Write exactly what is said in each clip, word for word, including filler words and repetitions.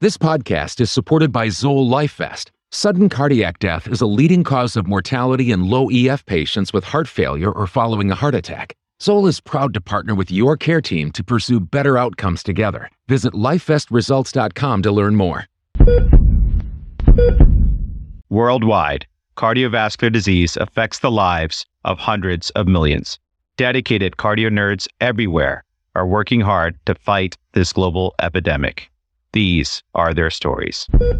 This podcast is supported by Zoll LifeVest. Sudden cardiac death is a leading cause of mortality in low E F patients with heart failure or following a heart attack. Zoll is proud to partner with your care team to pursue better outcomes together. Visit life vest results dot com to learn more. Worldwide, cardiovascular disease affects the lives of hundreds of millions. Dedicated cardio nerds everywhere are working hard to fight this global epidemic. These are their stories. Hello,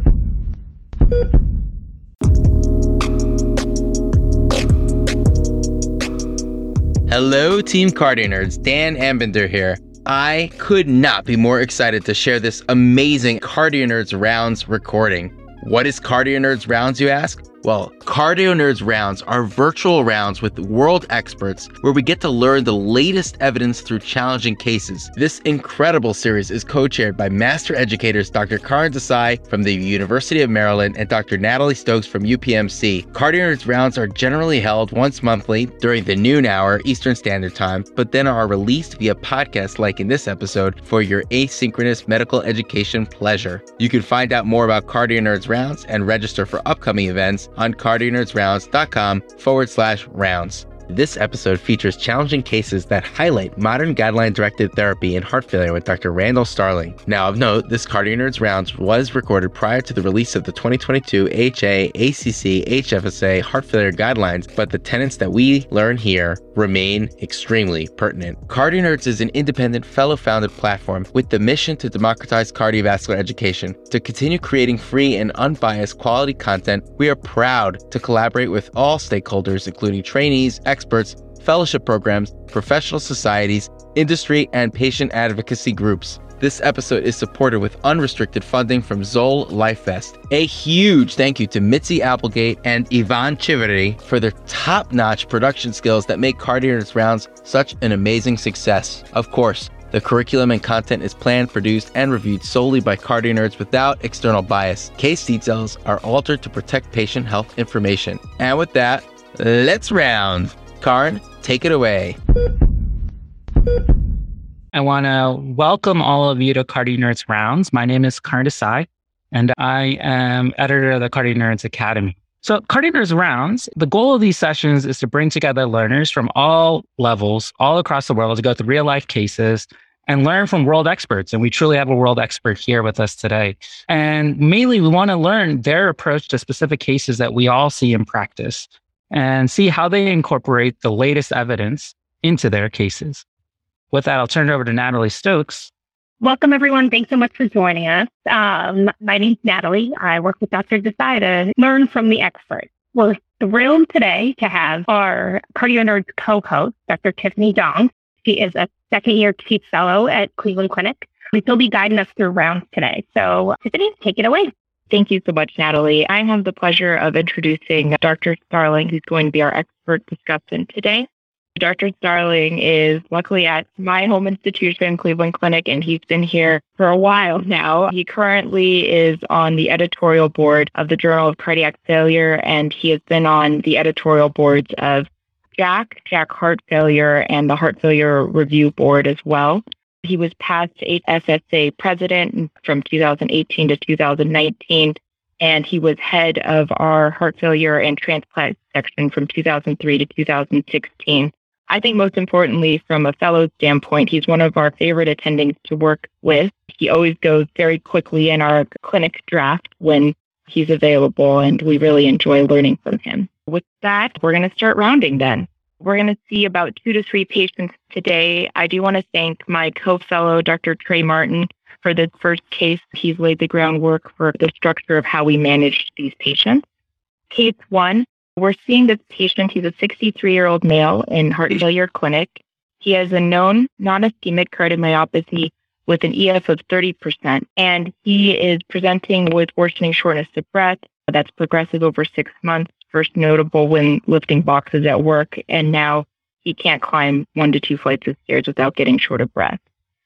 Team Cardio Nerds. Dan Ambender here. I could not be more excited to share this amazing Cardio Nerds Rounds recording. What is Cardio Nerds Rounds, you ask? Well, Cardio Nerds Rounds are virtual rounds with world experts where we get to learn the latest evidence through challenging cases. This incredible series is co-chaired by master educators Doctor Karin Desai from the University of Maryland and Doctor Natalie Stokes from U P M C. Cardio Nerds Rounds are generally held once monthly during the noon hour Eastern Standard Time, but then are released via podcast like in this episode for your asynchronous medical education pleasure. You can find out more about Cardio Nerds Rounds and register for upcoming events on cardio nerds rounds dot com forward slash rounds. This episode features challenging cases that highlight modern guideline-directed therapy in heart failure with Doctor Randall Starling. Now, of note, this Cardio Nerds Rounds was recorded prior to the release of the twenty twenty-two A H A, A C C, H F S A heart failure guidelines, but the tenets that we learn here remain extremely pertinent. Cardio Nerds is an independent, fellow-founded platform with the mission to democratize cardiovascular education. To continue creating free and unbiased quality content, we are proud to collaborate with all stakeholders, including trainees, experts, fellowship programs, professional societies, industry, and patient advocacy groups. This episode is supported with unrestricted funding from Zoll LifeVest. A huge thank you to Mitzi Applegate and Yvonne Chiveri for their top-notch production skills that make Cardio Nerds Rounds such an amazing success. Of course, the curriculum and content is planned, produced, and reviewed solely by Cardio Nerds without external bias. Case details are altered to protect patient health information. And with that, let's round. Karin, take it away. I want to welcome all of you to Cardio Nerds Rounds. My name is Karin Desai, and I am editor of the Cardio Nerds Academy. So Cardio Nerds Rounds, the goal of these sessions is to bring together learners from all levels, all across the world, to go through real-life cases and learn from world experts. And we truly have a world expert here with us today. And mainly, we want to learn their approach to specific cases that we all see in practice, and see how they incorporate the latest evidence into their cases. With that, I'll turn it over to Natalie Stokes. Welcome, everyone. Thanks so much for joining us. Um, my name's Natalie. I work with Doctor Desai to learn from the experts. We're thrilled today to have our Cardio Nerds co-host, Doctor Tiffany Dong. She is a second-year chief fellow at Cleveland Clinic. She'll be guiding us through rounds today. So, Tiffany, take it away. Thank you so much, Natalie. I have the pleasure of introducing Doctor Starling, who's going to be our expert discussant today. Doctor Starling is luckily at my home institution, Cleveland Clinic, and he's been here for a while now. He currently is on the editorial board of the Journal of Cardiac Failure, and he has been on the editorial boards of J A C, J A C Heart Failure, and the Heart Failure Review Board as well. He was past H F S A president from two thousand eighteen to two thousand nineteen, and he was head of our heart failure and transplant section from two thousand three to two thousand sixteen. I think most importantly, from a fellow standpoint, he's one of our favorite attendings to work with. He always goes very quickly in our clinic draft when he's available, and we really enjoy learning from him. With that, we're going to start rounding then. We're going to see about two to three patients today. I do want to thank my co-fellow, Doctor Trey Martin, for this first case. He's laid the groundwork for the structure of how we manage these patients. Case one, we're seeing this patient. He's a sixty-three-year-old male in heart failure clinic. He has a known non-ischemic cardiomyopathy with an E F of thirty percent, and he is presenting with worsening shortness of breath that's progressive over six months. First notable when lifting boxes at work, and now he can't climb one to two flights of stairs without getting short of breath.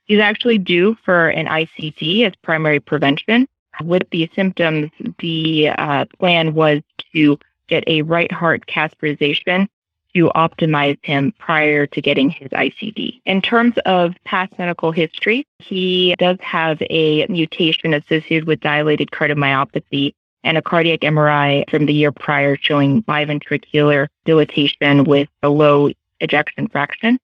He's actually due for an I C D as primary prevention. With the symptoms, the uh, plan was to get a right heart catheterization to optimize him prior to getting his I C D. In terms of past medical history, he does have a mutation associated with dilated cardiomyopathy and a cardiac M R I from the year prior showing biventricular dilatation with a low ejection fraction.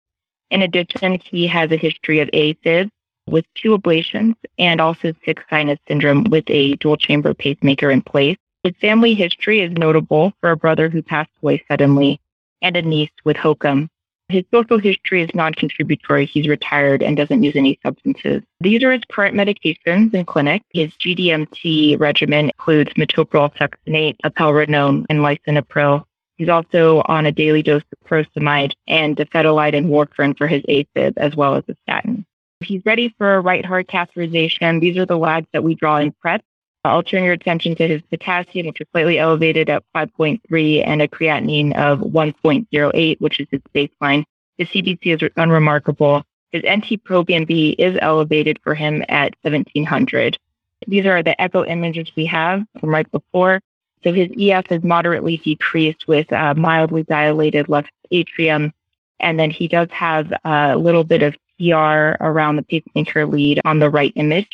In addition, he has a history of AFib with two ablations and also sick sinus syndrome with a dual chamber pacemaker in place. His family history is notable for a brother who passed away suddenly and a niece with hokum. His social history is non-contributory. He's retired and doesn't use any substances. These are his current medications in clinic. His G D M T regimen includes metoprolol succinate, apelrinone, and lisinopril. He's also on a daily dose of prosamide and dofetilide and warfarin for his AFib, as well as a statin. He's ready for right heart catheterization. These are the labs that we draw in PrEP. I'll turn your attention to his potassium, which is slightly elevated at five point three, and a creatinine of one point oh eight, which is his baseline. His C B C is unremarkable. His N T-proBNP is elevated for him at seventeen hundred. These are the echo images we have from right before. So his E F is moderately decreased with a mildly dilated left atrium, and then he does have a little bit of P R around the pacemaker lead on the right image,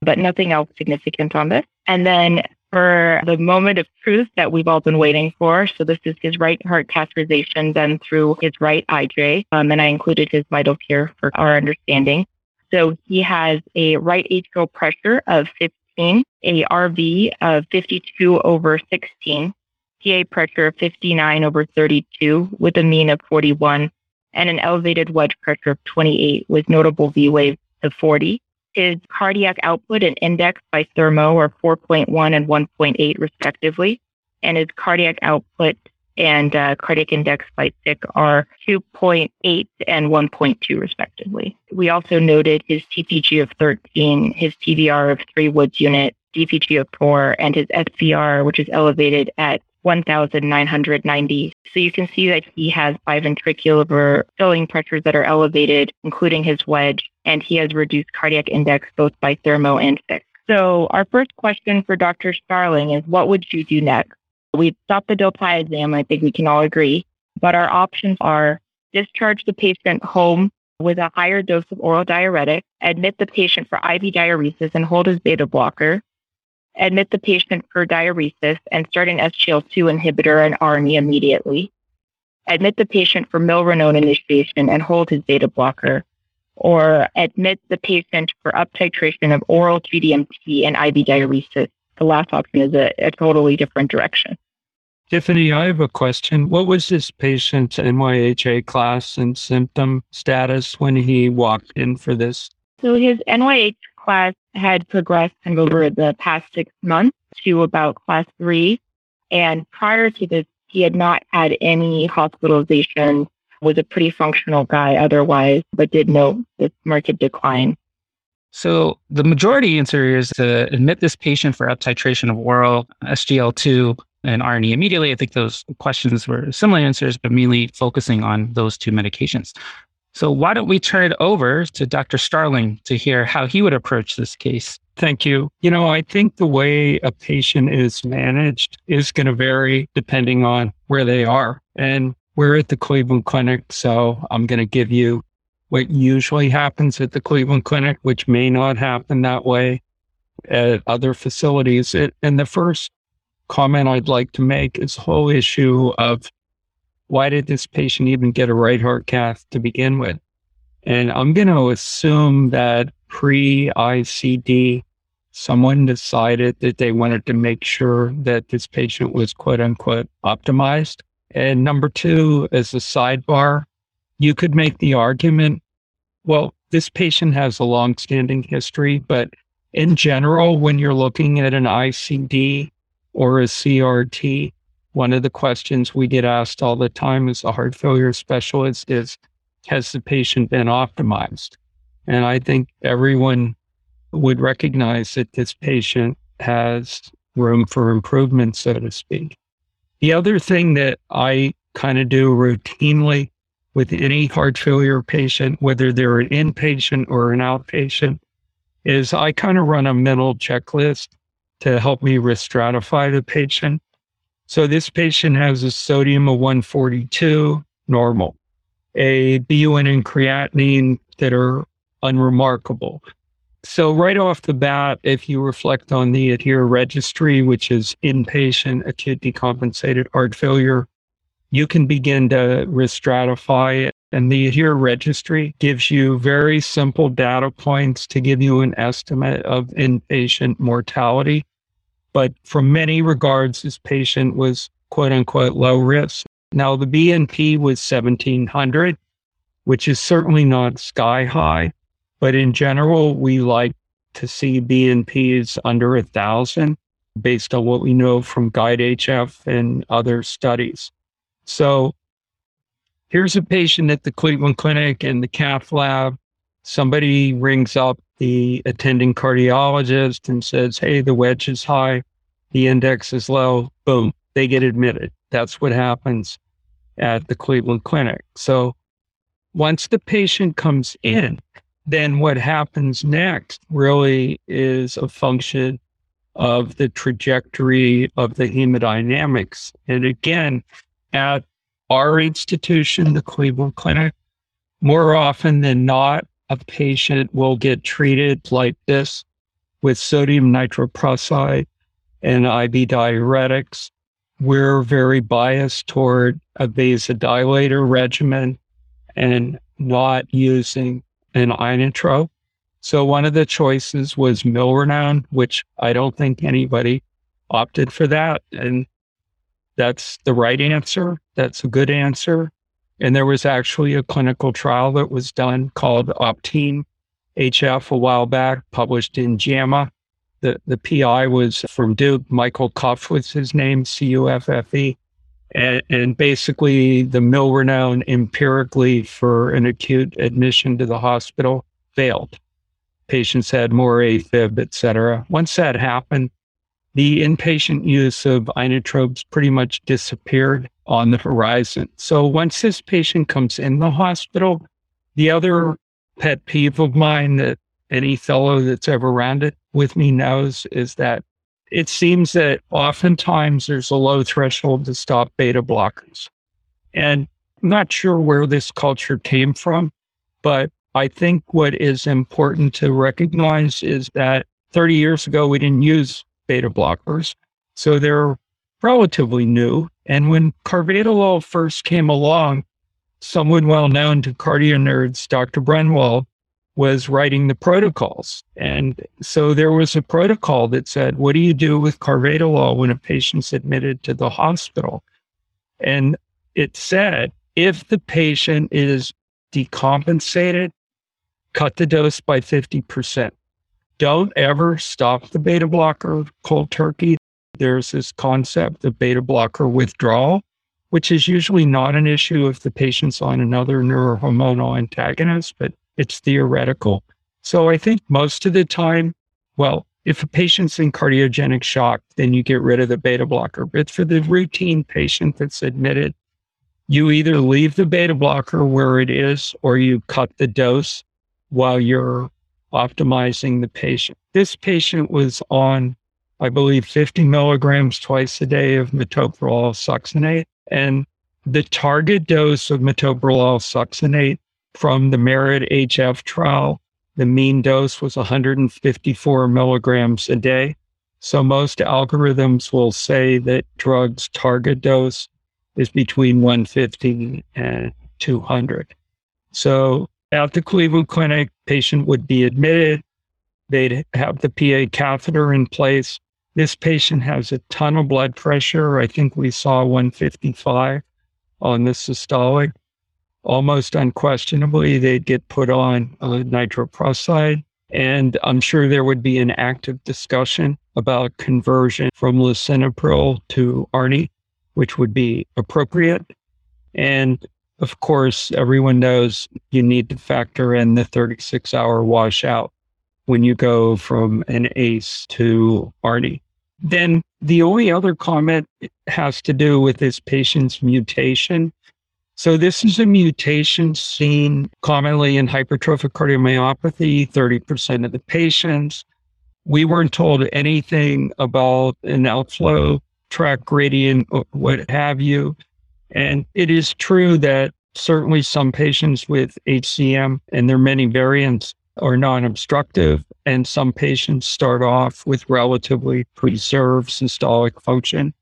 but nothing else significant on this. And then for the moment of truth that we've all been waiting for, so this is his right heart catheterization done through his right I J, um, and I included his vitals here for our understanding. So he has a right atrial pressure of fifteen, a R V of fifty-two over sixteen, P A pressure of fifty-nine over thirty-two with a mean of forty-one, and an elevated wedge pressure of twenty-eight with notable V-wave of forty. His cardiac output and index by thermo are four point one and one point eight respectively, and his cardiac output and uh, cardiac index by S I C are two point eight and one point two respectively. We also noted his T P G of thirteen, his T V R of three Woods unit, D P G of four, and his S V R, which is elevated at one thousand nine hundred ninety. So you can see that he has biventricular filling pressures that are elevated, including his wedge, and he has reduced cardiac index both by thermo and S I C. So our first question for Doctor Starling is, what would you do next? We've stopped the diltiazem, I think we can all agree, but our options are discharge the patient home with a higher dose of oral diuretic, admit the patient for I V diuresis and hold his beta blocker, admit the patient for diuresis and start an S G L two inhibitor and A R N I immediately, admit the patient for milrinone initiation and hold his beta blocker, or admit the patient for uptitration of oral G D M T and I V diuresis. The last option is a, a totally different direction. Tiffany, I have a question. What was this patient's N Y H A class and symptom status when he walked in for this? So his N Y H class had progressed kind of over the past six months to about class three. And prior to this, he had not had any hospitalization, was a pretty functional guy otherwise, but did note this marked decline. So the majority answer is to admit this patient for uptitration of oral S G L two and A R N I immediately. I think those questions were similar answers, but mainly focusing on those two medications. So why don't we turn it over to Doctor Starling to hear how he would approach this case? Thank you. You know, I think the way a patient is managed is going to vary depending on where they are. And we're at the Cleveland Clinic, so I'm going to give you what usually happens at the Cleveland Clinic, which may not happen that way at other facilities. It, and the first comment I'd like to make is the whole issue of, why did this patient even get a right heart cath to begin with? And I'm going to assume that pre-I C D, someone decided that they wanted to make sure that this patient was quote unquote optimized. And number two, as a sidebar, you could make the argument, well, this patient has a long-standing history, but in general, when you're looking at an I C D or a C R T, one of the questions we get asked all the time as a heart failure specialist is, has the patient been optimized? And I think everyone would recognize that this patient has room for improvement, so to speak. The other thing that I kind of do routinely with any heart failure patient, whether they're an inpatient or an outpatient, is I kind of run a mental checklist to help me risk stratify the patient. So this patient has a sodium of one forty-two, normal, a B U N and creatinine that are unremarkable. So right off the bat, if you reflect on the ADHERE registry, which is inpatient acute decompensated heart failure, you can begin to risk stratify it. And the ADHERE registry gives you very simple data points to give you an estimate of inpatient mortality. But from many regards, this patient was quote unquote low risk. Now the B N P was seventeen hundred, which is certainly not sky high, but in general, we like to see B N Ps under a thousand based on what we know from GuideHF and other studies. So here's a patient at the Cleveland Clinic in the cath lab. Somebody rings up the attending cardiologist and says, hey, the wedge is high, the index is low, boom, they get admitted. That's what happens at the Cleveland Clinic. So once the patient comes in, then what happens next really is a function of the trajectory of the hemodynamics. And again, at our institution, the Cleveland Clinic, more often than not, a patient will get treated like this with sodium nitroprusside and I V diuretics. We're very biased toward a vasodilator regimen and not using an inotropin. So one of the choices was milrinone, which I don't think anybody opted for that. And that's the right answer. That's a good answer. And there was actually a clinical trial that was done called OPTIME H F a while back, published in JAMA. The, the P I was from Duke. Michael Cuff was his name, C U F F E. And, and basically, the milrinone empirically for an acute admission to the hospital failed. Patients had more AFib, et cetera. Once that happened, the inpatient use of inotropes pretty much disappeared on the horizon. So once this patient comes in the hospital, the other pet peeve of mine that any fellow that's ever rounded with me knows is that it seems that oftentimes there's a low threshold to stop beta blockers. And I'm not sure where this culture came from, but I think what is important to recognize is that thirty years ago, we didn't use beta blockers. So they're relatively new. And when carvedilol first came along, someone well known to cardio nerds, Doctor Braunwald, was writing the protocols. And so there was a protocol that said, what do you do with carvedilol when a patient's admitted to the hospital? And it said, if the patient is decompensated, cut the dose by fifty percent. Don't ever stop the beta blocker cold turkey. There's this concept of beta blocker withdrawal, which is usually not an issue if the patient's on another neurohormonal antagonist, but it's theoretical. So I think most of the time, well, if a patient's in cardiogenic shock, then you get rid of the beta blocker. But for the routine patient that's admitted, you either leave the beta blocker where it is, or you cut the dose while you're optimizing the patient. This patient was on, I believe, fifty milligrams twice a day of metoprolol succinate. And the target dose of metoprolol succinate from the MERIT-H F trial, the mean dose was one hundred fifty-four milligrams a day. So most algorithms will say that drugs target dose is between one fifty and two hundred. So at the Cleveland Clinic, patient would be admitted. They'd have the P A catheter in place. This patient has a ton of blood pressure. I think we saw one fifty-five on the systolic. Almost unquestionably, they'd get put on uh, nitroprusside. And I'm sure there would be an active discussion about conversion from lisinopril to A R N I, which would be appropriate. And of course, everyone knows you need to factor in the thirty-six hour washout when you go from an A C E to A R N I. Then the only other comment has to do with this patient's mutation. So this is a mutation seen commonly in hypertrophic cardiomyopathy, thirty percent of the patients. We weren't told anything about an outflow track gradient, what have you. And it is true that certainly some patients with H C M, and there are many variants, are non-obstructive, and some patients start off with relatively preserved systolic function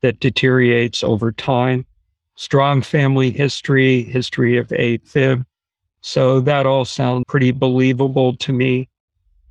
that deteriorates over time. Strong family history, history of AFib. So that all sounds pretty believable to me.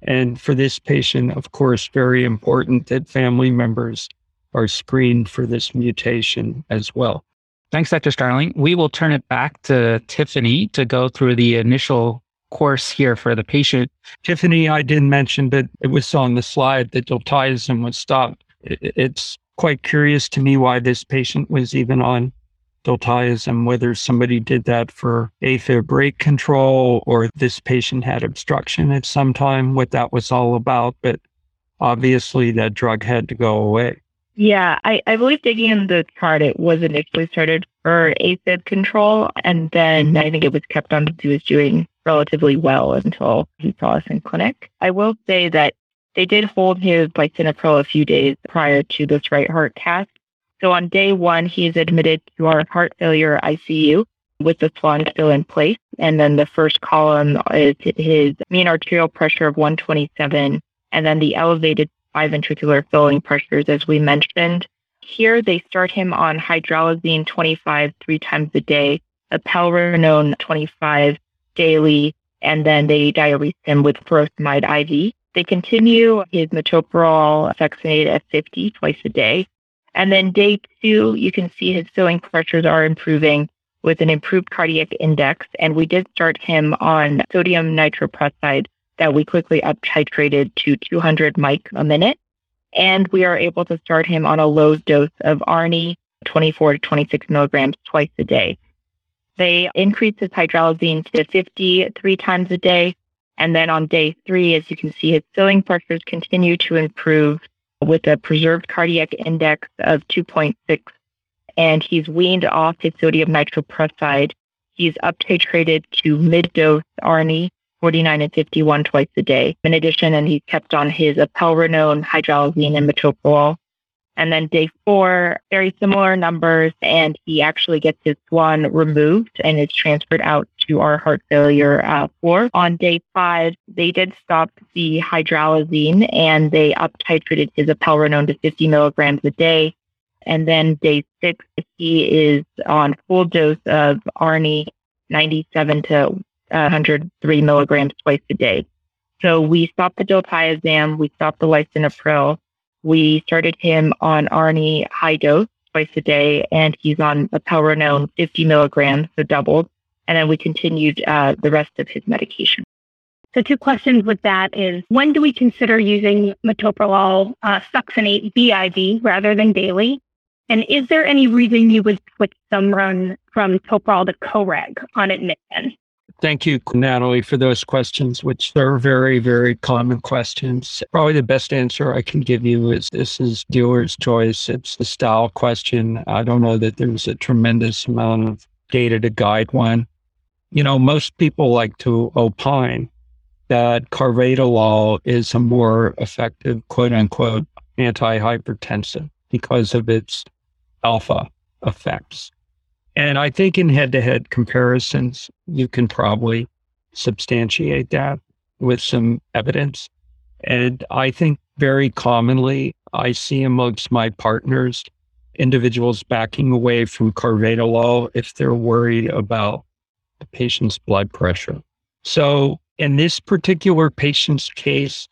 And for this patient, of course, very important that family members are screened for this mutation as well. Thanks, Doctor Starling. We will turn it back to Tiffany to go through the initial course here for the patient. Tiffany, I didn't mention, but it was on the slide that diltiazem was stopped. It's quite curious to me why this patient was even on diltiazem, whether somebody did that for AFib rate control or this patient had obstruction at some time, what that was all about. But obviously that drug had to go away. Yeah, I, I believe digging in the chart, it was initially started for AFib control, and then I think it was kept on because he was doing relatively well until he saw us in clinic. I will say that they did hold his lisinopril a few days prior to this right heart cast. So on day one, he is admitted to our heart failure I C U with the swan still in place. And then the first column is his mean arterial pressure of one twenty-seven, and then the elevated ventricular filling pressures, as we mentioned. Here, they start him on hydralazine twenty-five three times a day, a pelrinone twenty-five daily, and then they diurese him with furosemide I V. They continue his metoprolol succinate at fifty twice a day. And then day two, you can see his filling pressures are improving with an improved cardiac index. And we did start him on sodium nitroprusside that we quickly up titrated to two hundred mic a minute. And we are able to start him on a low dose of ARNI, twenty-four to twenty-six milligrams twice a day. They increased his hydralazine to fifty three times a day. And then on day three, as you can see, his filling pressures continue to improve with a preserved cardiac index of two point six. And he's weaned off his sodium nitroprusside. He's up titrated to mid-dose ARNI, forty-nine and fifty-one twice a day. In addition, and he's kept on his apelrinone, hydralazine, and metoprolol. And then day four, very similar numbers, and he actually gets his swan removed and is transferred out to our heart failure uh, floor. On day five, they did stop the hydralazine, and they up-titrated his apelrinone to fifty milligrams a day. And then day six, he is on full dose of ARNI, ninety-seven to one hundred three milligrams twice a day. So we stopped the diltiazem, we stopped the lisinopril, we started him on ARNI high dose twice a day, and he's on apelrinone fifty milligrams, so doubled, and then we continued uh, the rest of his medication. So two questions with that is, when do we consider using metoprolol uh, succinate B I D rather than daily? And is there any reason you would switch someone from metoprolol to Coreg on admission? Thank you, Natalie, for those questions, which are very, very common questions. Probably the best answer I can give you is this is dealer's choice. It's the style question. I don't know that there's a tremendous amount of data to guide one. You know, most people like to opine that carvedilol is a more effective, quote unquote, antihypertensive because of its alpha effects. And I think in head-to-head comparisons, you can probably substantiate that with some evidence. And I think very commonly, I see amongst my partners, individuals backing away from carvedilol if they're worried about the patient's blood pressure. So in this particular patient's case,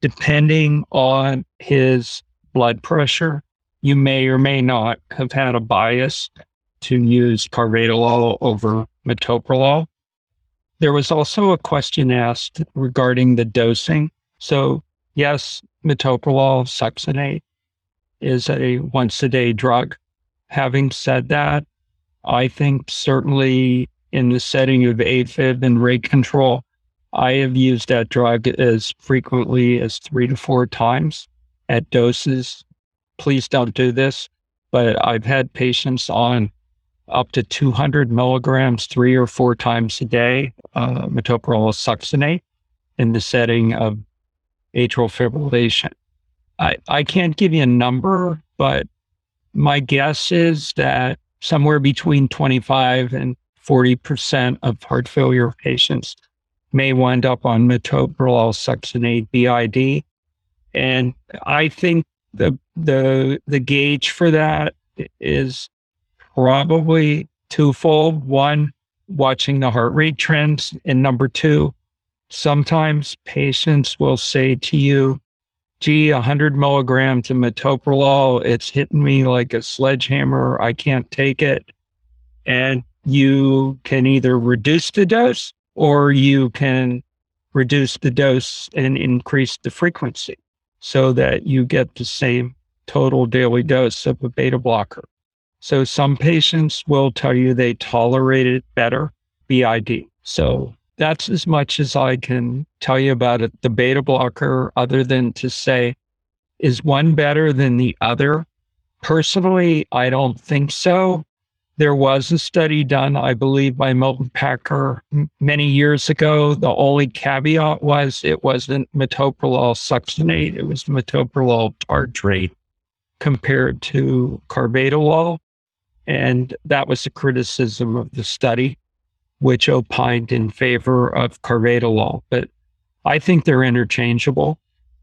depending on his blood pressure, you may or may not have had a bias to use carvedilol over metoprolol. There was also a question asked regarding the dosing. So yes, metoprolol succinate is a once a day drug. Having said that, I think certainly in the setting of AFib and rate control, I have used that drug as frequently as three to four times at doses. Please don't do this, but I've had patients on up to two hundred milligrams, three or four times a day, uh, metoprolol succinate in the setting of atrial fibrillation. I, I can't give you a number, but My guess is that somewhere between twenty-five and forty percent of heart failure patients may wind up on metoprolol succinate B I D. And I think the the the gauge for that is probably twofold. One, watching the heart rate trends. And number two, sometimes patients will say to you, gee, one hundred milligrams of metoprolol, it's hitting me like a sledgehammer. I can't take it. And you can either reduce the dose or you can reduce the dose and increase the frequency so that you get the same total daily dose of a beta blocker. So some patients will tell you they tolerate it better B I D. So that's as much as I can tell you about it. The beta blocker, other than to say, is one better than the other? Personally, I don't think so. There was a study done, I believe, by Milton Packer many years ago. The only caveat was it wasn't metoprolol succinate. It was metoprolol tartrate compared to carvedilol. And that was a criticism of the study, which opined in favor of carvedilol. But I think they're interchangeable.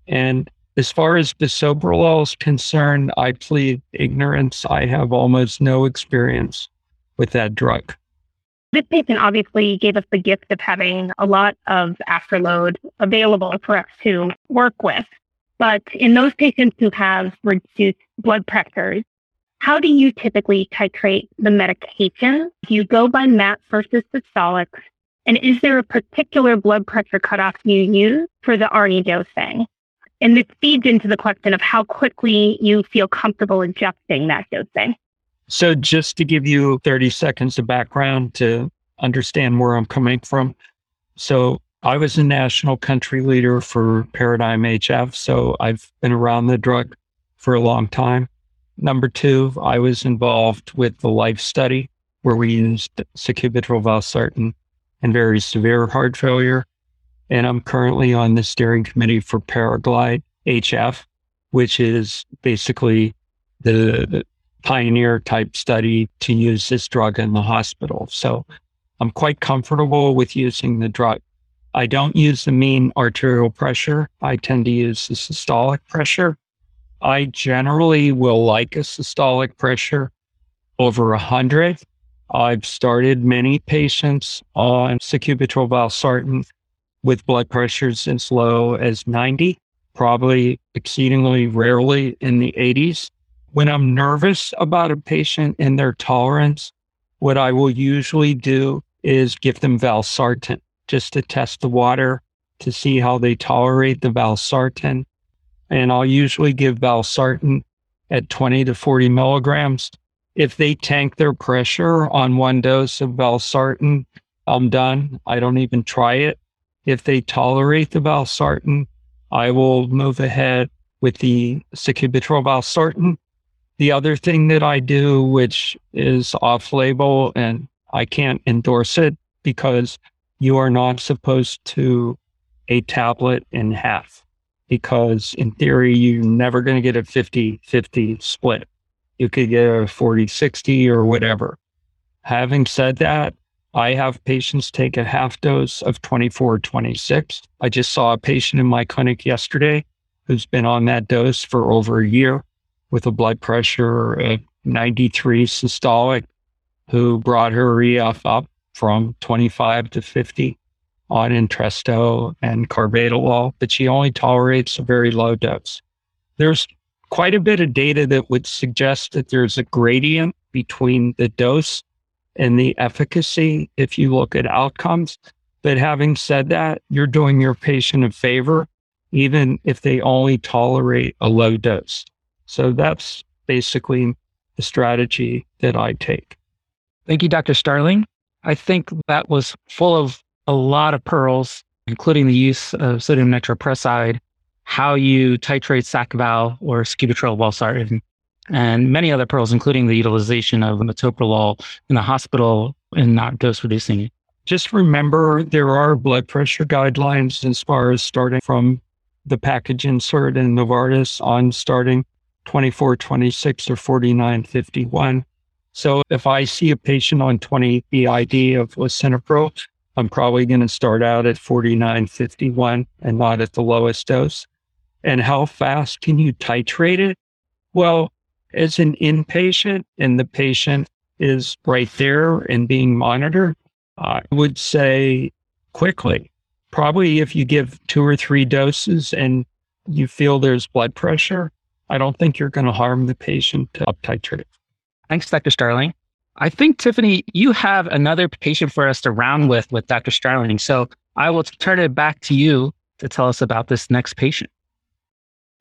And as far as bisoprolol is concerned, I plead ignorance. I have almost no experience with that drug. This patient obviously gave us the gift of having a lot of afterload available for us to work with. But in those patients who have reduced blood pressures, how do you typically titrate the medication? Do you go by M A P versus systolic? And is there a particular blood pressure cutoff you use for the A R N I dosing? And this feeds into the question of how quickly you feel comfortable adjusting that dosing. So just to give you thirty seconds of background to understand where I'm coming from. So I was a national country leader for Paradigm H F, so I've been around the drug for a long time. Number two, I was involved with the LIFE study where we used sacubitril valsartan in very severe heart failure. And I'm currently on the steering committee for Paraglide H F, which is basically the pioneer type study to use this drug in the hospital. So I'm quite comfortable with using the drug. I don't use the mean arterial pressure. I tend to use the systolic pressure. I generally will like a systolic pressure over one hundred. I've started many patients on sacubitril valsartan with blood pressures as low as ninety, probably exceedingly rarely in the eighties. When I'm nervous about a patient and their tolerance, what I will usually do is give them valsartan just to test the water to see how they tolerate the valsartan. And I'll usually give valsartan at twenty to forty milligrams. If they tank their pressure on one dose of valsartan, I'm done. I don't even try it. If they tolerate the valsartan, I will move ahead with the sacubitril valsartan. The other thing that I do, which is off-label, and I can't endorse it because you are not supposed to a tablet in half, because in theory, you're never going to get a fifty-fifty split. You could get a forty-sixty or whatever. Having said that, I have patients take a half dose of twenty-four, twenty-six. I just saw a patient in my clinic yesterday who's been on that dose for over a year with a blood pressure of ninety-three systolic, who brought her E F up from twenty-five to fifty on Entresto and carvedilol, but she only tolerates a very low dose. There's quite a bit of data that would suggest that there's a gradient between the dose and the efficacy if you look at outcomes. But having said that, you're doing your patient a favor, even if they only tolerate a low dose. So that's basically the strategy that I take. Thank you, Doctor Starling. I think that was full of a lot of pearls, including the use of sodium nitroprusside, how you titrate sac-val or sacubitril valsartan, and many other pearls, including the utilization of metoprolol in the hospital and not dose reducing it. Just remember, there are blood pressure guidelines as far as starting from the package insert in Novartis on starting twenty-four twenty-six or forty-nine fifty-one. So if I see a patient on twenty B I D of lisinopril, I'm probably going to start out at forty-nine fifty-one and not at the lowest dose. And how fast can you titrate it? Well, as an inpatient and the patient is right there and being monitored, I would say quickly. Probably if you give two or three doses and you feel there's blood pressure, I don't think you're going to harm the patient to up-titrate. Thanks, Doctor Starling. I think, Tiffany, you have another patient for us to round with with Doctor Starling. So I will turn it back to you to tell us about this next patient.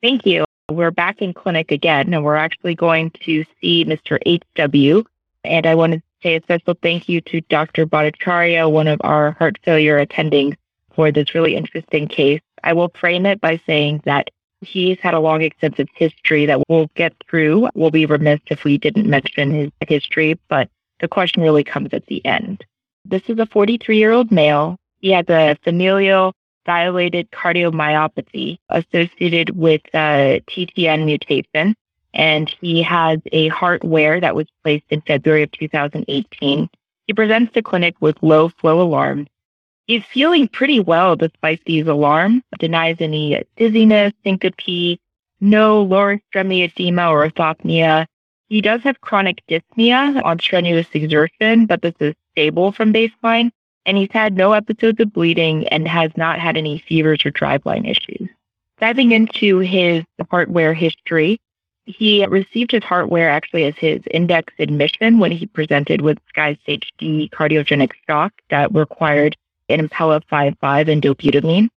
Thank you. We're back in clinic again, and we're actually going to see Mister H W. And I want to say a special thank you to Doctor Bhattacharya, one of our heart failure attendings, for this really interesting case. I will frame it by saying that he's had a long, extensive history that we'll get through. We'll be remiss if we didn't mention his history, but the question really comes at the end. This is a forty-three-year-old male. He has a familial dilated cardiomyopathy associated with a T T N mutation, and he has a HeartWare that was placed in February of two thousand eighteen. He presents to clinic with low flow alarms. He's feeling pretty well despite these alarms, denies any dizziness, syncope, no lower extremity edema or orthopnea. He does have chronic dyspnea on strenuous exertion, but this is stable from baseline, and he's had no episodes of bleeding and has not had any fevers or driveline issues. Diving into his HeartWare history, he received his HeartWare actually as his index admission when he presented with Sky Stage D cardiogenic shock that required an Impella five five and dobutamine.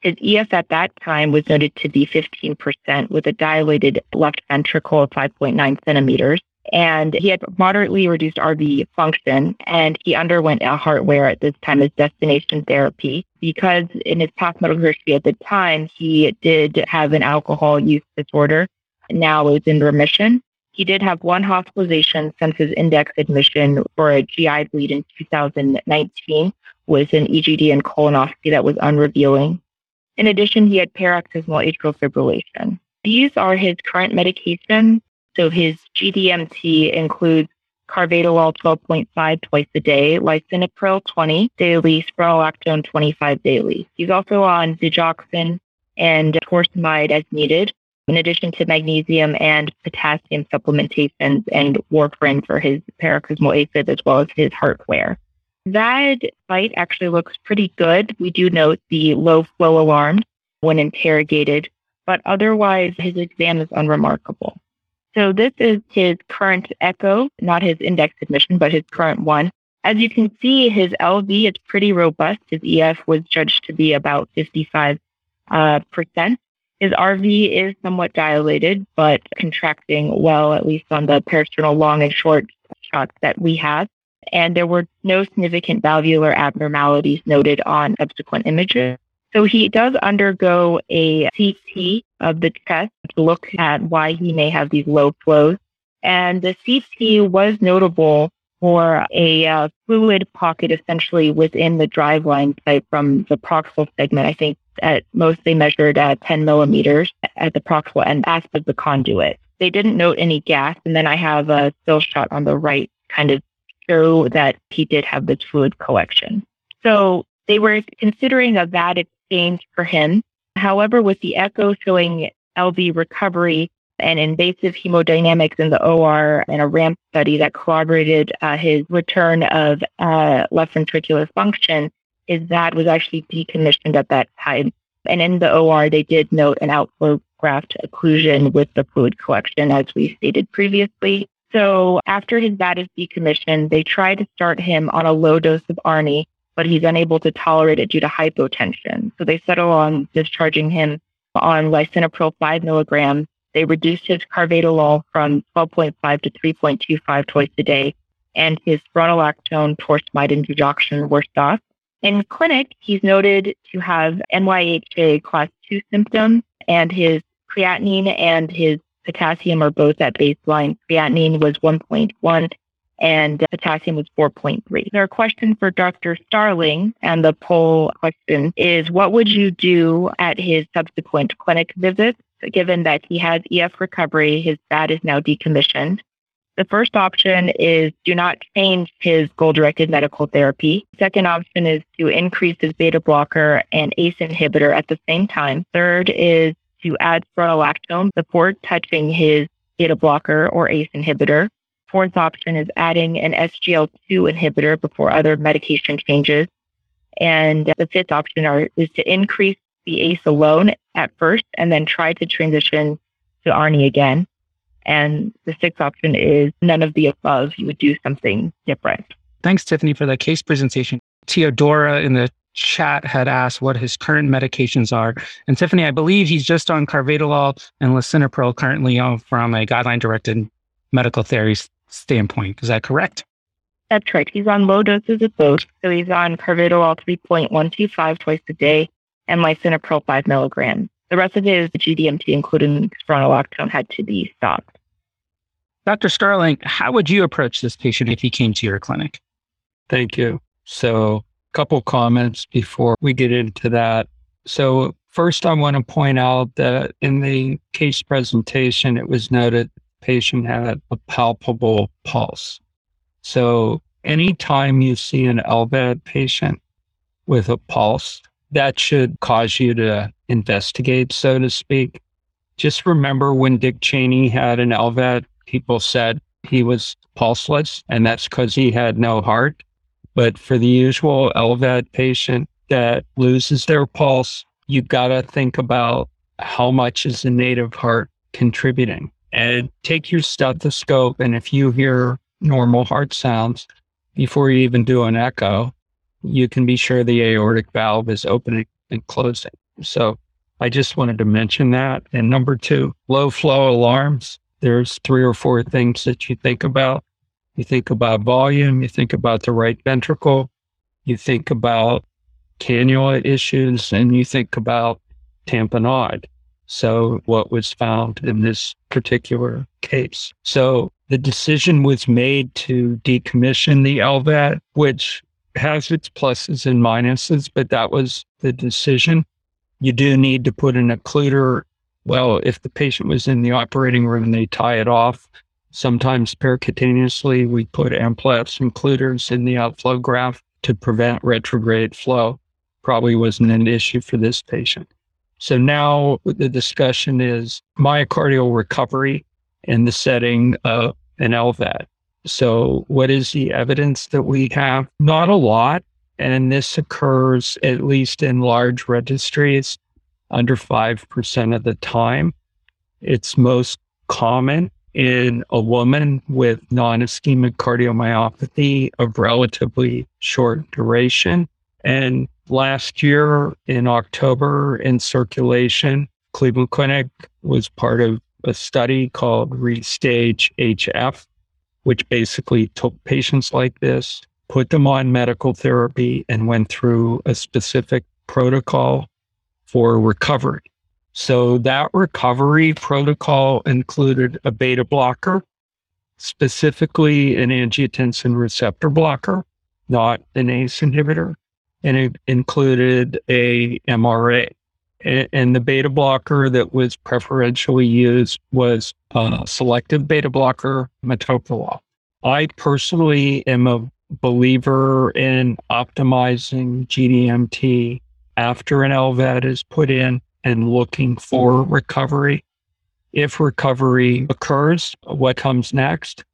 His E F at that time was noted to be fifteen percent with a dilated left ventricle of five point nine centimeters. And he had moderately reduced R V function, and he underwent a HeartWare at this time as destination therapy because in his past medical history at the time, he did have an alcohol use disorder. Now it's in remission. He did have one hospitalization since his index admission for a G I bleed in two thousand nineteen with an E G D and colonoscopy that was unrevealing. In addition, he had paroxysmal atrial fibrillation. These are his current medications. So his G D M T includes carvedilol twelve point five twice a day, lisinopril twenty daily, spironolactone twenty-five daily. He's also on digoxin and torsemide as needed, in addition to magnesium and potassium supplementations and warfarin for his paroxysmal AFib as well as his HeartWare. That site actually looks pretty good. We do note the low flow alarm when interrogated, but otherwise his exam is unremarkable. So this is his current echo, not his index admission, but his current one. As you can see, his L V is pretty robust. His E F was judged to be about fifty-five percent. Uh, percent. His R V is somewhat dilated, but contracting well, at least on the peristernal long and short shots that we have. And there were no significant valvular abnormalities noted on subsequent images. So he does undergo a C T of the chest to look at why he may have these low flows. And the C T was notable for a uh, fluid pocket essentially within the driveline site from the proximal segment. I think at most they measured uh, ten millimeters at the proximal end aspect of the conduit. They didn't note any gas. And then I have a still shot on the right kind of show that he did have this fluid collection. So they were considering a V A D exchange for him. However, with the echo showing L V recovery and invasive hemodynamics in the O R and a ramp study that corroborated uh, his return of uh, left ventricular function, his V A D was actually decommissioned at that time. And in the O R, they did note an outflow graft occlusion with the fluid collection, as we stated previously. So after his V A D is decommissioned, they try to start him on a low dose of ARNI, but he's unable to tolerate it due to hypotension. So they settle on discharging him on lisinopril five milligrams. They reduced his carvedilol from twelve point five to three point two five twice a day, and his spironolactone, torsemide, and digoxin were stopped. In clinic, he's noted to have N Y H A class two symptoms, and his creatinine and his potassium are both at baseline. Creatinine was one point one and potassium was four point three. Our question for Doctor Starling and the poll question is, what would you do at his subsequent clinic visits given that he has E F recovery, his V A D is now decommissioned. The first option is do not change his goal-directed medical therapy. Second option is to increase his beta blocker and A C E inhibitor at the same time. Third is to add spironolactone before touching his beta blocker or A C E inhibitor. Fourth option is adding an S G L two inhibitor before other medication changes. And the fifth option are, is to increase the A C E alone at first and then try to transition to A R N I again. And the sixth option is none of the above. You would do something different. Thanks, Tiffany, for that case presentation. Theodora in the chat had asked what his current medications are. And Tiffany, I believe he's just on carvedilol and lisinopril currently from a guideline-directed medical therapy standpoint. Is that correct? That's right. He's on low doses of both. So he's on carvedilol three point one two five twice a day and lisinopril five milligrams. The rest of it is the G D M T, including spironolactone, had to be stopped. Doctor Starling, how would you approach this patient if he came to your clinic? Thank you. So a couple comments before we get into that. So first, I want to point out that in the case presentation, it was noted the patient had a palpable pulse. So anytime you see an L V A D patient with a pulse, that should cause you to investigate, so to speak. Just remember when Dick Cheney had an L V A D, people said he was pulseless, and that's because he had no heart. But for the usual L V A D patient that loses their pulse, you've got to think about how much is the native heart contributing. And take your stethoscope, and if you hear normal heart sounds, before you even do an echo, you can be sure the aortic valve is opening and closing. So I just wanted to mention that. And number two, low flow alarms. There's three or four things that you think about. You think about volume, you think about the right ventricle, you think about cannula issues, and you think about tamponade. So what was found in this particular case. So the decision was made to decommission the L V A D, which has its pluses and minuses, but that was the decision. You do need to put an occluder. Well, if the patient was in the operating room, they tie it off. Sometimes percutaneously, we put amplaps, includers in the outflow graft to prevent retrograde flow. Probably wasn't an issue for this patient. So now the discussion is myocardial recovery in the setting of an L V A D. So what is the evidence that we have? Not a lot. And this occurs, at least in large registries, under five percent of the time. It's most common in a woman with non-ischemic cardiomyopathy of relatively short duration. And last year in October in circulation, Cleveland Clinic was part of a study called Restage H F, which basically took patients like this, put them on medical therapy, and went through a specific protocol for recovery. So that recovery protocol included a beta blocker, specifically an angiotensin receptor blocker, not an A C E inhibitor, and it included a M R A. And the beta blocker that was preferentially used was a selective beta blocker, metoprolol. I personally am a believer in optimizing G D M T after an L V A D is put in and looking for recovery. If recovery occurs, what comes next?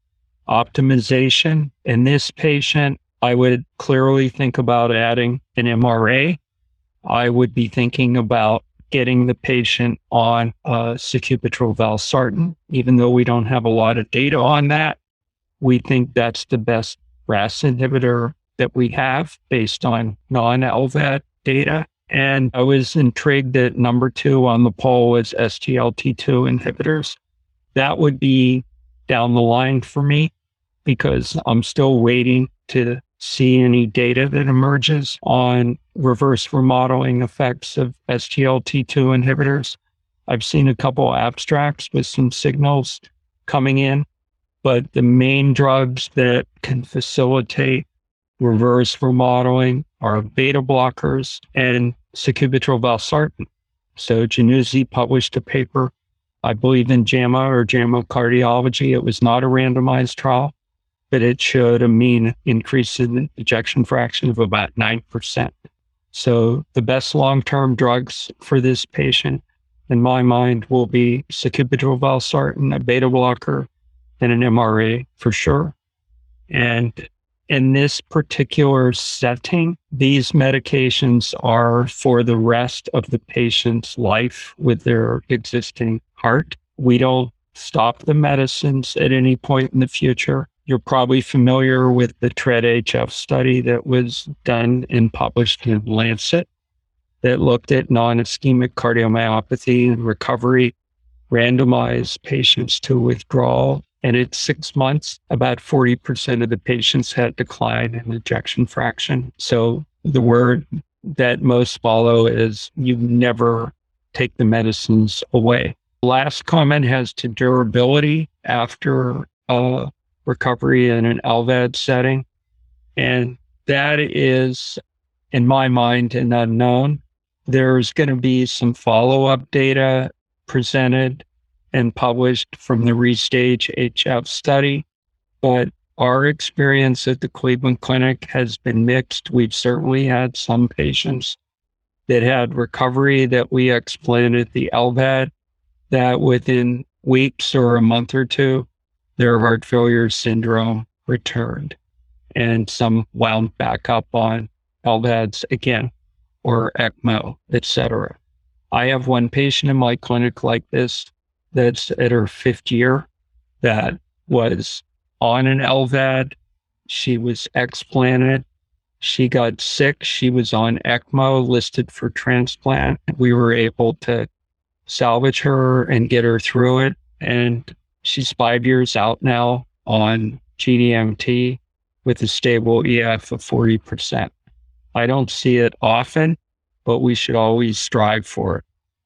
Optimization. In this patient, I would clearly think about adding an M R A. I would be thinking about getting the patient on uh, sacubitril valsartan. Even though we don't have a lot of data on that, we think that's the best R A S inhibitor that we have based on non-L V A D data. And I was intrigued that number two on the poll was S G L T two inhibitors. That would be down the line for me because I'm still waiting to see any data that emerges on reverse remodeling effects of S G L T two inhibitors. I've seen a couple abstracts with some signals coming in, but the main drugs that can facilitate reverse remodeling are beta blockers and sacubitril valsartan. So Januzzi published a paper, I believe in JAMA or JAMA Cardiology. It was not a randomized trial, but it showed a mean increase in ejection fraction of about nine percent. So the best long-term drugs for this patient, in my mind, will be sacubitril valsartan, a beta blocker, and an M R A for sure. And in this particular setting, these medications are for the rest of the patient's life with their existing heart. We don't stop the medicines at any point in the future. You're probably familiar with the TRED H F study that was done and published in Lancet that looked at non-ischemic cardiomyopathy and recovery, randomized patients to withdrawal. And at six months, about forty percent of the patients had decline in ejection fraction. So the word that most follow is you never take the medicines away. Last comment has to durability after a recovery in an L V A D setting. And that is, in my mind, an unknown. There's going to be some follow-up data presented and published from the Restage H F study, but our experience at the Cleveland Clinic has been mixed. We've certainly had some patients that had recovery that we explained at the L V A D, that within weeks or a month or two, their heart failure syndrome returned, and some wound back up on L V A Ds again, or ECMO, et cetera. I have one patient in my clinic like this that's at her fifth year that was on an L V A D. She was explanted. She got sick. She was on ECMO, listed for transplant. We were able to salvage her and get her through it. And she's five years out now on G D M T with a stable E F of forty percent. I don't see it often, but we should always strive for it.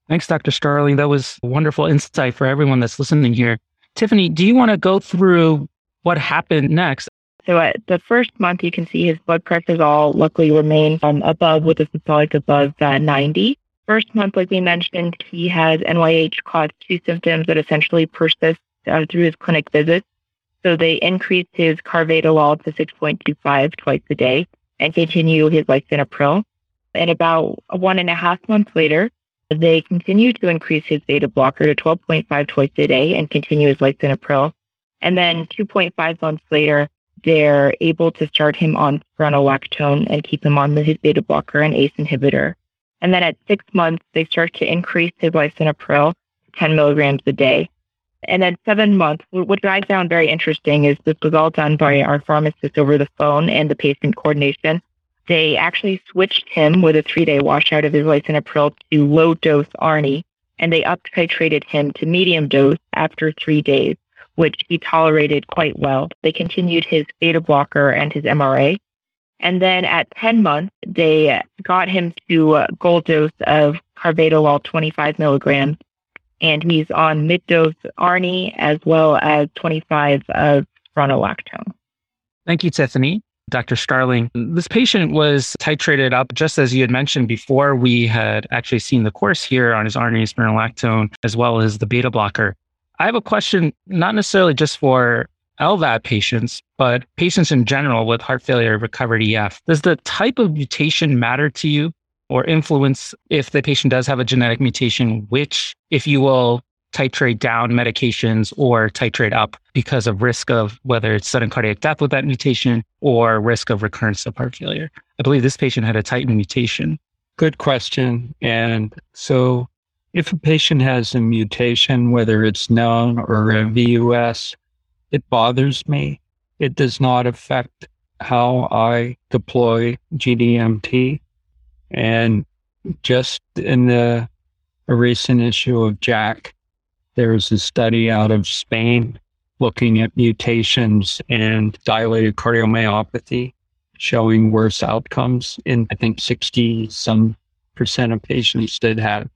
Thanks, Doctor Starling. That was wonderful insight for everyone that's listening here. Tiffany, do you want to go through what happened next? So at the first month, you can see his blood pressures all luckily remain um, above, with the systolic above that ninety. First month, like we mentioned, he has N Y H caused two symptoms that essentially persist uh, through his clinic visits. So they increased his carvedilol to six point two five twice a day and continue his lisinopril. And about one and a half months later, they continue to increase his beta blocker to twelve point five twice a day and continue his lisinopril. And then two point five months later, they're able to start him on spironolactone and keep him on his beta blocker and ACE inhibitor. And then at six months, they start to increase his lisinopril to ten milligrams a day. And then seven months, what I found very interesting is this was all done by our pharmacist over the phone and the patient coordination. They actually switched him with a three-day washout of his lisinopril to low-dose ARNI, and they up-titrated him to medium dose after three days, which he tolerated quite well. They continued his beta blocker and his M R A. And then at ten months, they got him to a goal dose of carvedilol twenty-five milligrams, and he's on mid-dose ARNI as well as twenty-five of spironolactone. Thank you, Tiffany. Doctor Starling, this patient was titrated up, just as you had mentioned before we had actually seen the course here, on his ARNI and spironolactone, as well as the beta blocker. I have a question, not necessarily just for L V A D patients, but patients in general with heart failure recovered E F. Does the type of mutation matter to you or influence, if the patient does have a genetic mutation, which, if you will, titrate down medications or titrate up because of risk of whether it's sudden cardiac death with that mutation or risk of recurrence of heart failure? I believe this patient had a titin mutation. Good question. And so if a patient has a mutation, whether it's known or a V U S, it bothers me. It does not affect how I deploy G D M T. And just in the a recent issue of J A C, there was a study out of Spain looking at mutations and dilated cardiomyopathy showing worse outcomes in, I think, sixty some percent of patients that had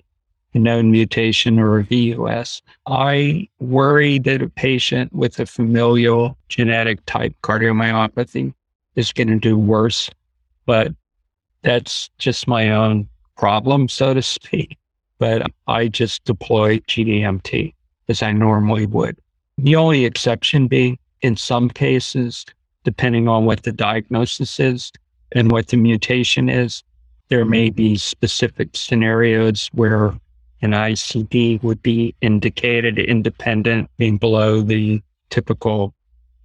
a known mutation or a V U S. I worry that a patient with a familial genetic type cardiomyopathy is going to do worse, but that's just my own problem, so to speak. but I just deploy G D M T as I normally would. The only exception being, in some cases, depending on what the diagnosis is and what the mutation is, there may be specific scenarios where an I C D would be indicated independent, being below the typical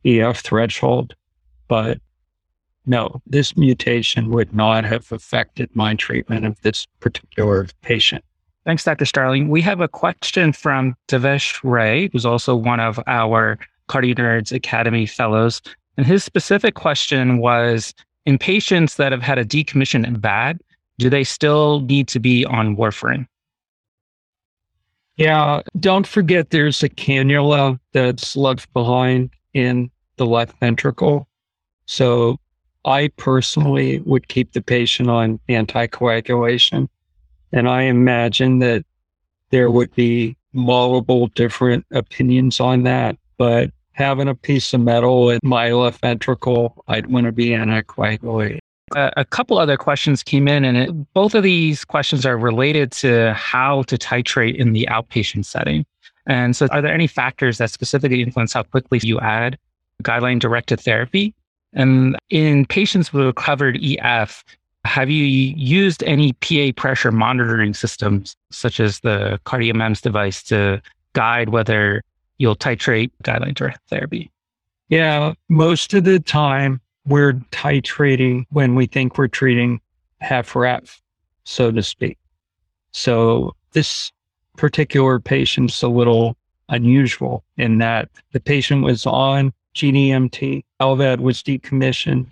E F threshold. But no, this mutation would not have affected my treatment of this particular patient. Thanks, Doctor Starling. We have a question from Devesh Ray, who's also one of our Cardio Nerds Academy fellows. And his specific question was, in patients that have had a decommissioned V A D, do they still need to be on warfarin? Yeah, don't forget there's a cannula that's left behind in the left ventricle. So I personally would keep the patient on anticoagulation. And I imagine that there would be multiple different opinions on that. But having a piece of metal in my left ventricle, I'd want to be anticoagulated. A couple other questions came in, and it, both of these questions are related to how to titrate in the outpatient setting. And so are there any factors that specifically influence how quickly you add guideline-directed therapy? And in patients with recovered E F, have you used any P A pressure monitoring systems, such as the CardioMEMS device, to guide whether you'll titrate guideline-directed therapy? Yeah, most of the time, we're titrating when we think we're treating H F R E F, so to speak. So this particular patient's a little unusual in that the patient was on G D M T, L V A D was decommissioned,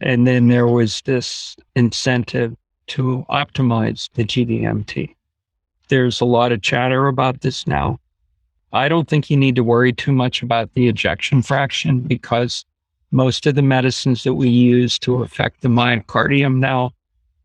and then there was this incentive to optimize the G D M T. There's a lot of chatter about this now. I don't think you need to worry too much about the ejection fraction because most of the medicines that we use to affect the myocardium now,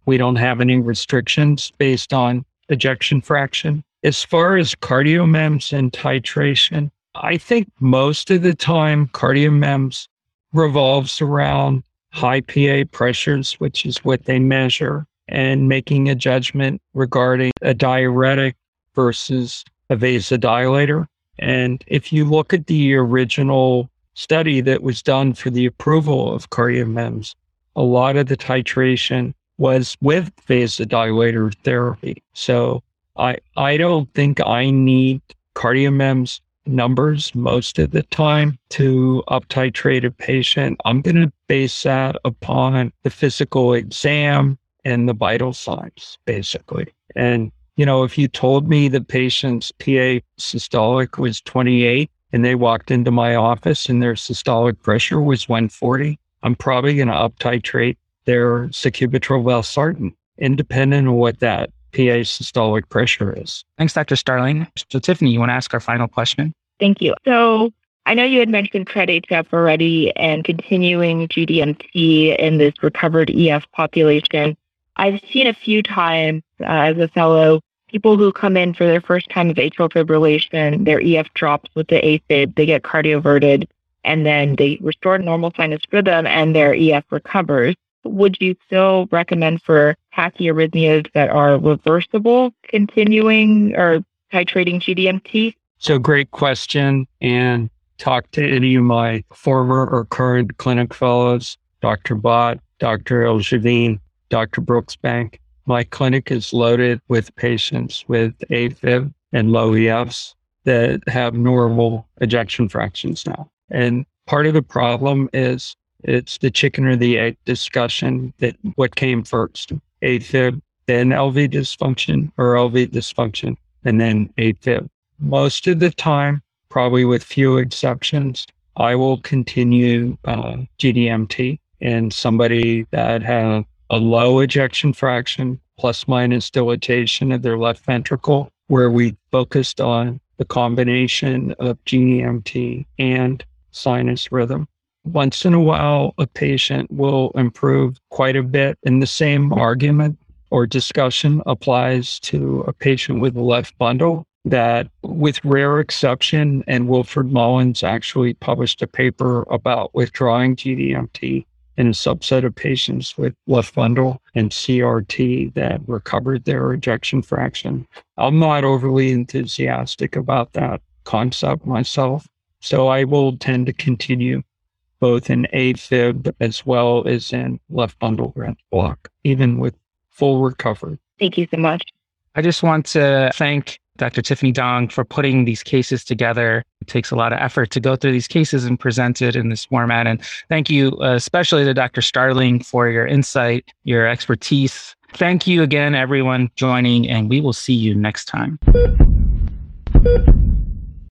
we don't have any restrictions based on ejection fraction. As far as CardioMEMS and titration, I think most of the time CardioMEMS revolves around high P A pressures, which is what they measure, and making a judgment regarding a diuretic versus a vasodilator. And if you look at the original study that was done for the approval of CardioMEMS, a lot of the titration was with vasodilator therapy. So I I don't think I need CardioMEMS numbers most of the time to up-titrate a patient. I'm going to base that upon the physical exam and the vital signs, basically. And, you know, if you told me the patient's P A systolic was twenty-eight, and they walked into my office and their systolic pressure was one forty, I'm probably going to up-titrate their sacubitril valsartan, independent of what that P A systolic pressure is. Thanks, Doctor Starling. So, Tiffany, you want to ask our final question? Thank you. So, I know you had mentioned TRED H F already and continuing G D M T in this recovered E F population. I've seen a few times uh, as a fellow, people who come in for their first time of atrial fibrillation, their E F drops with the AFib, they get cardioverted, and then they restore normal sinus rhythm and their E F recovers. Would you still recommend for tachyarrhythmias that are reversible, continuing or titrating G D M T? So great question. And talk to any of my former or current clinic fellows, Doctor Bott, Doctor Elgevine, Doctor Brooksbank. My clinic is loaded with patients with AFib and low E Fs that have normal ejection fractions now. And part of the problem is it's the chicken or the egg discussion, that what came first, AFib, then L V dysfunction, or L V dysfunction, and then AFib. Most of the time, probably with few exceptions, I will continue uh, G D M T in somebody that has a low ejection fraction, plus minus dilatation of their left ventricle, where we focused on the combination of G D M T and sinus rhythm. Once in a while, a patient will improve quite a bit, and the same argument or discussion applies to a patient with a left bundle that, with rare exception, and Wilfred Mullins actually published a paper about withdrawing G D M T in a subset of patients with left bundle and C R T that recovered their ejection fraction. I'm not overly enthusiastic about that concept myself, so I will tend to continue both in AFib as well as in left bundle branch block, even with full recovery. Thank you so much. I just want to thank Doctor Tiffany Dong for putting these cases together. It takes a lot of effort to go through these cases and present it in this format. And thank you, uh, especially to Doctor Starling for your insight, your expertise. Thank you again, everyone joining, and we will see you next time.